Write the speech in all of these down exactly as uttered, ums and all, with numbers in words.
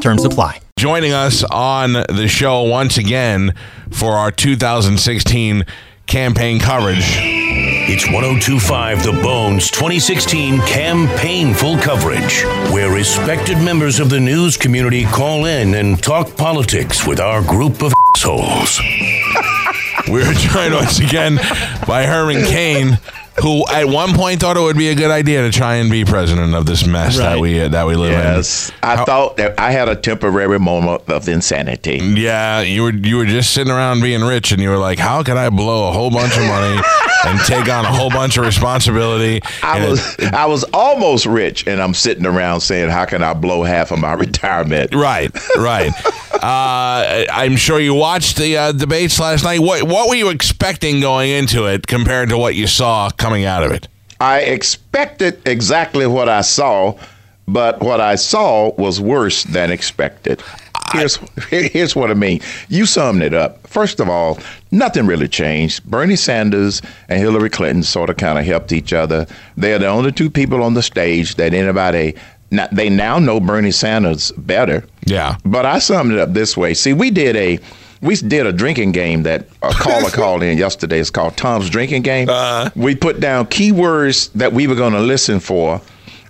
Terms apply. Joining us on the show once again for our two thousand sixteen campaign coverage. It's one oh two point five The Bones twenty sixteen campaign full coverage, where respected members of the news community call in and talk politics with our group of assholes. We're joined once again by Herman Cain, who at one point thought it would be a good idea to try and be president of this mess right. that we uh, that we live yes. in. Yes, I thought that I had a temporary moment of insanity. Yeah, you were you were just sitting around being rich, and you were like, "How can I blow a whole bunch of money and take on a whole bunch of responsibility?" I and was it, it, I was almost rich, and I'm sitting around saying, "How can I blow half of my retirement?" Right, right. Uh, I'm sure you watched the uh, debates last night. What what were you expecting going into it compared to what you saw coming out of it? I expected exactly what I saw, but what I saw was worse than expected. Here's, I, here's what I mean. You summed it up. First of all, nothing really changed. Bernie Sanders and Hillary Clinton sort of kind of helped each other. They are the only two people on the stage that anybody... Now, they now know Bernie Sanders better. Yeah. But I summed it up this way. See, we did a we did a drinking game that a caller called in yesterday. It's called Tom's Drinking Game. Uh-huh. We put down keywords that we were going to listen for.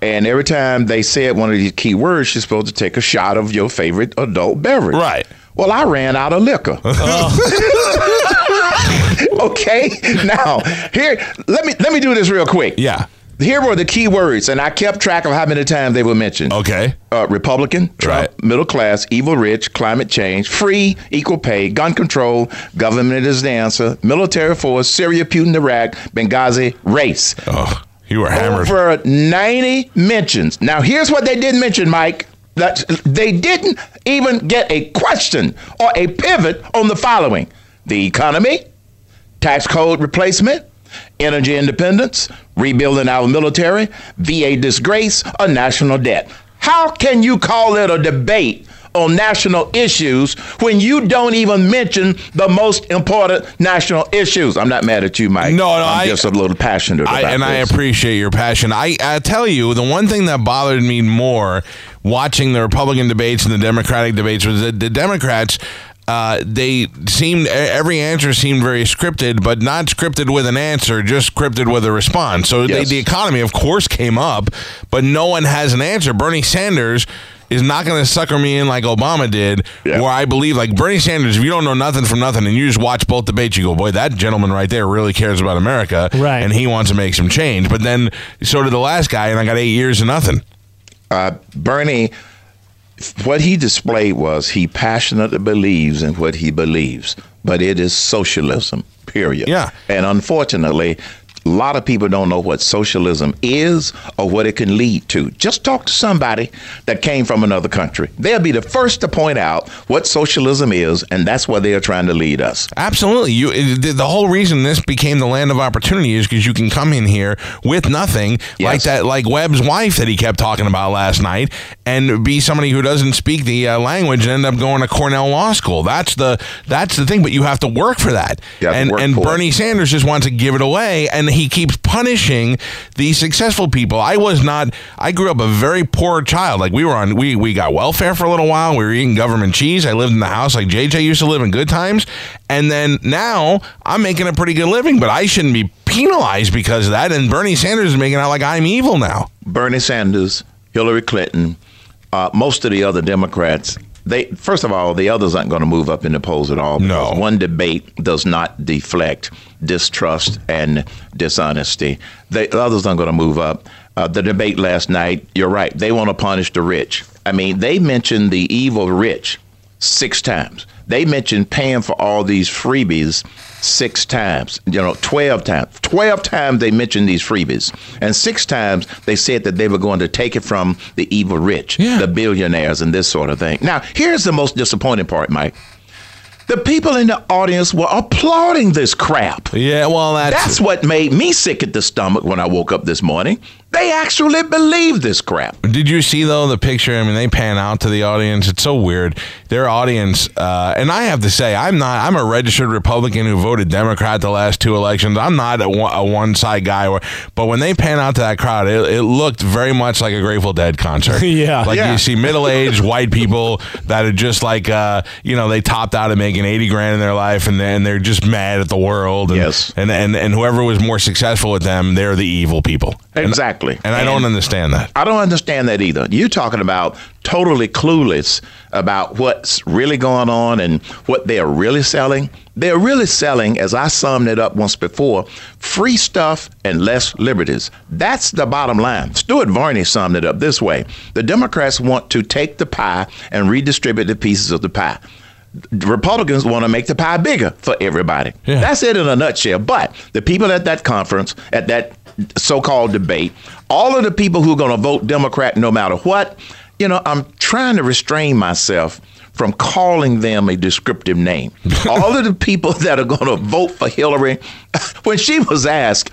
And every time they said one of these keywords, you're supposed to take a shot of your favorite adult beverage. Right. Well, I ran out of liquor. Oh. Okay. Now, here, let me let me do this real quick. Yeah. Here were the key words, and I kept track of how many times they were mentioned. Okay. Uh, Republican, Trump, right. Middle class, evil rich, climate change, free, equal pay, gun control, government is the answer, military force, Syria, Putin, Iraq, Benghazi, race. Oh, you were hammered. Over ninety mentions. Now, here's what they didn't mention, Mike. That they didn't even get a question or a pivot on the following. The economy, tax code replacement, energy independence, rebuilding our military, V A disgrace, or national debt. How can you call it a debate on national issues when you don't even mention the most important national issues? I'm not mad at you, Mike. No, no, I'm I, just a little passionate about I, and this. I appreciate your passion. I, I tell you, the one thing that bothered me more watching the Republican debates and the Democratic debates was that the Democrats... Uh, they seemed, every answer seemed very scripted, but not scripted with an answer, just scripted with a response. So yes. they, the economy, of course, came up, but no one has an answer. Bernie Sanders is not going to sucker me in like Obama did, yeah. where I believe, like Bernie Sanders, if you don't know nothing from nothing and you just watch both debates, you go, boy, that gentleman right there really cares about America, right. and he wants to make some change. But then so did the last guy, and I got eight years of nothing. Uh, Bernie... What he displayed was he passionately believes in what he believes, but it is socialism, period. Yeah. And unfortunately, a lot of people don't know what socialism is or what it can lead to. Just talk to somebody that came from another country. They'll be the first to point out what socialism is, and that's where they are trying to lead us. Absolutely. You, the whole reason this became the land of opportunity is because you can come in here with nothing, yes. like that, like Webb's wife that he kept talking about last night, and be somebody who doesn't speak the uh, language and end up going to Cornell Law School. That's the that's the thing, but you have to work for that. And, and Bernie it. Sanders just wants to give it away, and he keeps punishing the successful people. I was not, I grew up a very poor child. Like we were on, we, we got welfare for a little while. We were eating government cheese. I lived in the house like J J used to live in good times. And then now I'm making a pretty good living, but I shouldn't be penalized because of that. And Bernie Sanders is making out like I'm evil now. Bernie Sanders, Hillary Clinton, uh, most of the other Democrats, they, first of all, the others aren't going to move up in the polls at all. No. One debate does not deflect distrust and dishonesty. The others aren't going to move up. Uh, the debate last night, you're right, they want to punish the rich. I mean, they mentioned the evil rich six times. They mentioned paying for all these freebies six times, you know, twelve times. twelve times they mentioned these freebies. And six times they said that they were going to take it from the evil rich, yeah. the billionaires and this sort of thing. Now, here's the most disappointing part, Mike. The people in the audience were applauding this crap. Yeah, well, that's... That's what made me sick at the stomach when I woke up this morning. They actually believe this crap. Did you see, though, the picture? I mean, they pan out to the audience. It's so weird. Their audience, uh, and I have to say, I'm not, I'm a registered Republican who voted Democrat the last two elections. I'm not a, a one-side guy. Or, but when they pan out to that crowd, it, it looked very much like a Grateful Dead concert. yeah. Like yeah. you see middle-aged white people that are just like, uh, you know, they topped out at making eighty grand in their life, and, and they're just mad at the world. And, yes. And, and, and whoever was more successful with them, they're the evil people. Exactly. And, And, and I don't understand that. I don't understand that either. You're talking about totally clueless about what's really going on and what they're really selling. They're really selling, as I summed it up once before, free stuff and less liberties. That's the bottom line. Stuart Varney summed it up this way. The Democrats want to take the pie and redistribute the pieces of the pie. Republicans want to make the pie bigger for everybody. Yeah. That's it in a nutshell. But the people at that conference, at that so-called debate, all of the people who are going to vote Democrat no matter what, you know, I'm trying to restrain myself from calling them a descriptive name. All of the people that are going to vote for Hillary, when she was asked,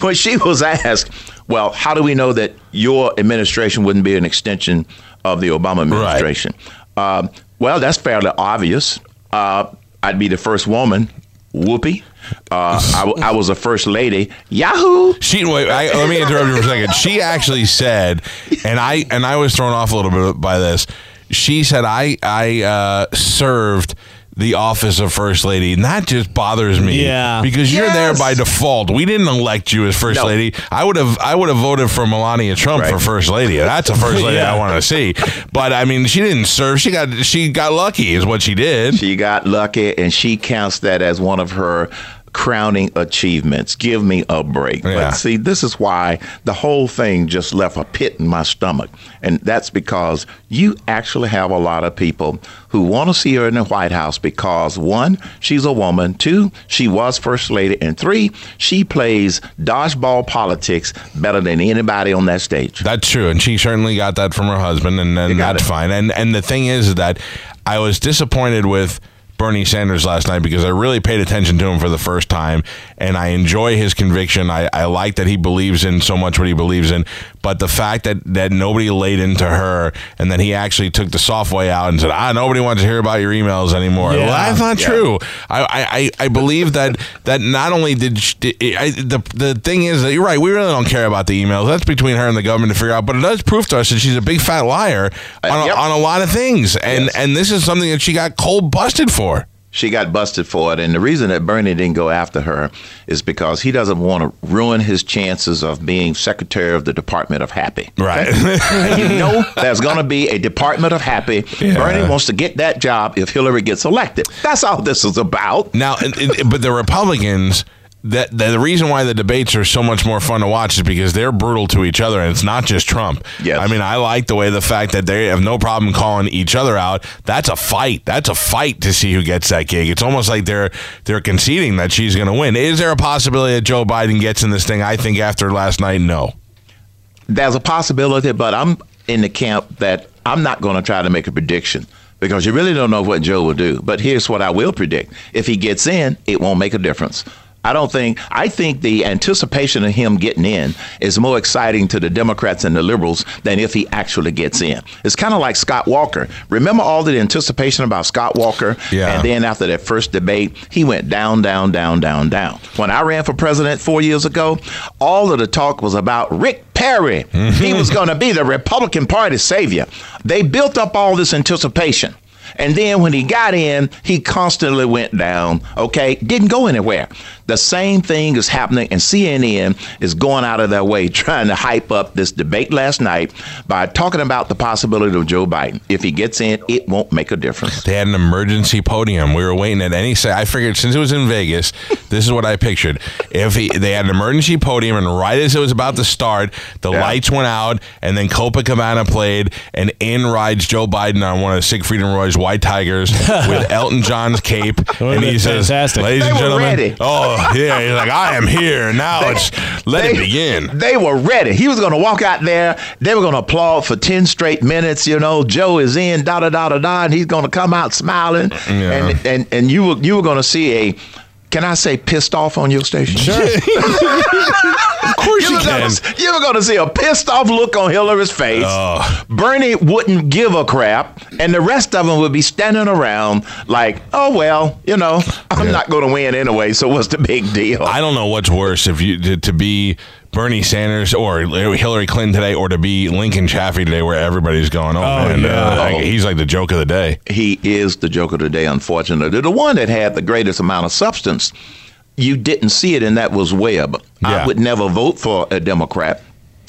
when she was asked, well, how do we know that your administration wouldn't be an extension of the Obama administration? Right. Um, well, that's fairly obvious. Uh, I'd be the first woman, Whoopi. Uh, I, I was a first lady. Yahoo! She wait. I, let me interrupt you for a second. She actually said, and I and I was thrown off a little bit by this. She said, "I I uh, served the office of first lady." And that just bothers me. Yeah. Because you're yes. there by default. We didn't elect you as first no. lady. I would have I would have voted for Melania Trump right. for first lady. That's a first lady yeah. I want to see. But I mean, she didn't serve. She got she got lucky is what she did. She got lucky, and she counts that as one of her crowning achievements. Give me a break. Yeah. But see, this is why the whole thing just left a pit in my stomach. And that's because you actually have a lot of people who want to see her in the White House because, one, she's a woman, two, she was first lady, and three, she plays dodgeball politics better than anybody on that stage. That's true, and she certainly got that from her husband, and, and that's it. fine. And and the thing is that I was disappointed with Bernie Sanders last night because I really paid attention to him for the first time, and I enjoy his conviction. I, I like that he believes in so much what he believes in, but the fact that, that nobody laid into her and that he actually took the soft way out and said, ah, nobody wants to hear about your emails anymore. Yeah. Well, that's not yeah. true. I, I, I believe that that not only did she, I, the, the thing is that you're right, we really don't care about the emails. That's between her and the government to figure out, but it does prove to us that she's a big fat liar on, uh, yep. on a lot of things, and, yes. and this is something that she got cold busted for. She got busted for it. And the reason that Bernie didn't go after her is because he doesn't want to ruin his chances of being Secretary of the Department of Happy. Right. And you know there's going to be a Department of Happy. Yeah. Bernie wants to get that job if Hillary gets elected. That's all this is about. Now, but the Republicans... That, that the reason why the debates are so much more fun to watch is because they're brutal to each other, and it's not just Trump. Yes. I mean, I like the way the fact that they have no problem calling each other out. That's a fight. That's a fight to see who gets that gig. It's almost like they're they're conceding that she's going to win. Is there a possibility that Joe Biden gets in this thing? I think after last night, no. There's a possibility, but I'm in the camp that I'm not going to try to make a prediction. Because you really don't know what Joe will do. But here's what I will predict. If he gets in, it won't make a difference. I don't think, I think the anticipation of him getting in is more exciting to the Democrats and the liberals than if he actually gets in. It's kind of like Scott Walker. Remember all the anticipation about Scott Walker? Yeah. And then after that first debate, he went down, down, down, down, down. When I ran for president four years ago, all of the talk was about Rick Perry. Mm-hmm. He was going to be the Republican Party savior. They built up all this anticipation. And then when he got in, he constantly went down, okay? Didn't go anywhere. The same thing is happening, and C N N is going out of their way trying to hype up this debate last night by talking about the possibility of Joe Biden. If he gets in, it won't make a difference. They had an emergency podium. We were waiting at any second. I figured since it was in Vegas, this is what I pictured. If he, they had an emergency podium, and right as it was about to start, the yeah. lights went out, and then Copacabana played, and in rides Joe Biden on one of Siegfried and Roy's white tigers with Elton John's cape. Oh, and he says, fantastic. Ladies they and gentlemen, oh, yeah, he's like, I am here. Now they, it's, let they, it begin. They were ready. He was going to walk out there. They were going to applaud for ten straight minutes. You know, Joe is in, da, da, da, da, da, and he's going to come out smiling. Yeah. And, and, and you were, you were going to see a, can I say pissed off on your station? Sure. Of course you, you can. Gonna, you were going to see a pissed off look on Hillary's face. Oh. Bernie wouldn't give a crap, and the rest of them would be standing around like, oh, well, you know, I'm yeah. not going to win anyway, so what's the big deal? I don't know what's worse, if you to, to be Bernie Sanders or Hillary Clinton today, or to be Lincoln Chaffee today, where everybody's going, oh, oh man, yeah. uh, he's like the joke of the day. He is the joke of the day, unfortunately. The one that had the greatest amount of substance, you didn't see it, and that was Webb. Yeah. I would never vote for a Democrat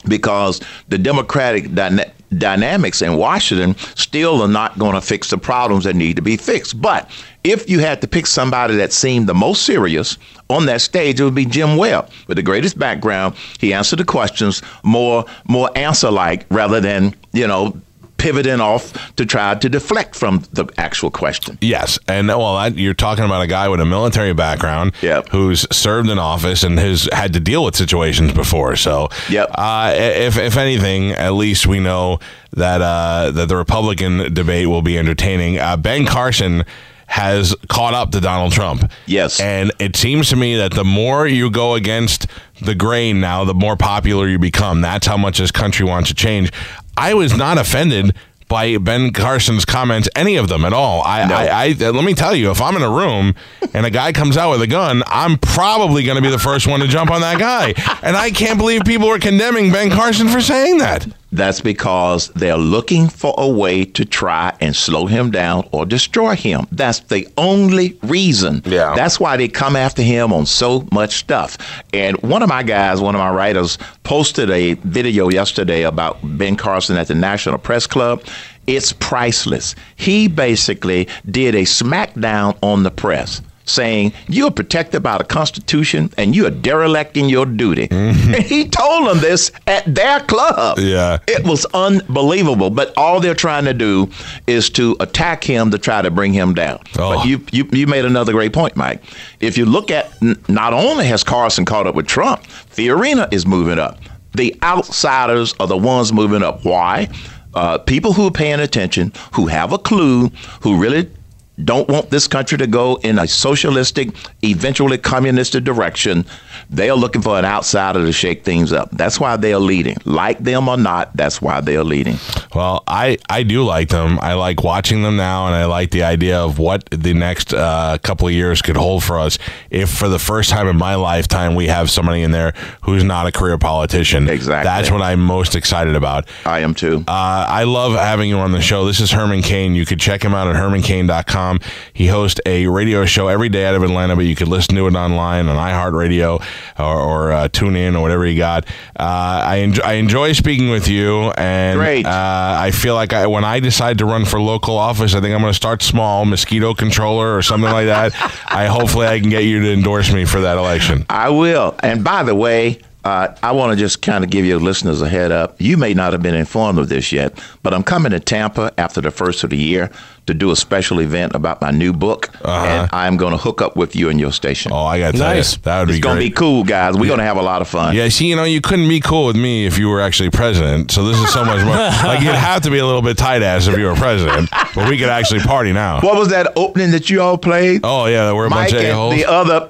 because the Democratic dyna- dynamics in Washington still are not going to fix the problems that need to be fixed. But if you had to pick somebody that seemed the most serious on that stage, it would be Jim Webb, with the greatest background. He answered the questions more more answer-like rather than, you know, pivoting off to try to deflect from the actual question. Yes. And well, that, you're talking about a guy with a military background yep. who's served in office and has had to deal with situations before. So yep. uh, if, if anything, at least we know that, uh, that the Republican debate will be entertaining. Uh, Ben Carson has caught up to Donald Trump. Yes. And it seems to me that the more you go against the grain now, the more popular you become. That's how much this country wants to change. I was not offended by Ben Carson's comments, any of them at all. I, no. I, I, let me tell you, if I'm in a room and a guy comes out with a gun, I'm probably going to be the first one to jump on that guy. And I can't believe people are condemning Ben Carson for saying that. That's because they're looking for a way to try and slow him down or destroy him. That's the only reason. Yeah. That's why they come after him on so much stuff. And one of my guys, one of my writers, posted a video yesterday about Ben Carson at the National Press Club. It's priceless. He basically did a smackdown on the press, saying, you're protected by the Constitution and you are derelict in your duty. Mm-hmm. And he told them this at their club. Yeah. It was unbelievable. But all they're trying to do is to attack him to try to bring him down. Oh. But you, you you made another great point, Mike. If you look at, not only has Carson caught up with Trump, Fiorina is moving up. The outsiders are the ones moving up. Why? Uh, people who are paying attention, who have a clue, who really don't want this country to go in a socialistic, eventually communistic direction. They are looking for an outsider to shake things up. That's why they are leading. Like them or not, that's why they are leading. Well, I, I do like them. I like watching them now, and I like the idea of what the next uh, couple of years could hold for us if, for the first time in my lifetime, we have somebody in there who's not a career politician. Exactly. That's what I'm most excited about. I am, too. Uh, I love having you on the show. This is Herman Cain. You could check him out at herman cain dot com. He hosts a radio show every day out of Atlanta, but you could listen to it online on iHeartRadio or, or uh, tune in or whatever you got. Uh, I, enjoy, I enjoy speaking with you, and Great. Uh, I feel like I, when I decide to run for local office, I think I'm going to start small, mosquito controller or something like that. I hopefully I can get you to endorse me for that election. I will. And by the way, Uh, I want to just kind of give your listeners a head up. You may not have been informed of this yet, but I'm coming to Tampa after the first of the year to do a special event about my new book, uh-huh. and I'm going to hook up with you and your station. Oh, I got to tell nice. you, that would it's be gonna great. It's going to be cool, guys. We're yeah. going to have a lot of fun. Yeah, see, you know, you couldn't be cool with me if you were actually president, so this is so much more. Like, you'd have to be a little bit tight-ass if you were president, but we could actually party now. What was that opening that you all played? Oh, yeah, we're a Mike bunch of a-holes. Mike and the other...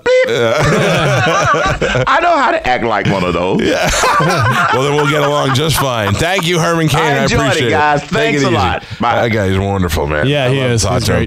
I know how to act like one of those. Yeah. Well, then we'll get along just fine. Thank you, Herman Cain. I, I appreciate it, guys. It. Thanks it a easy. lot. My uh, that guy is wonderful, man. Yeah, I he is. That's right.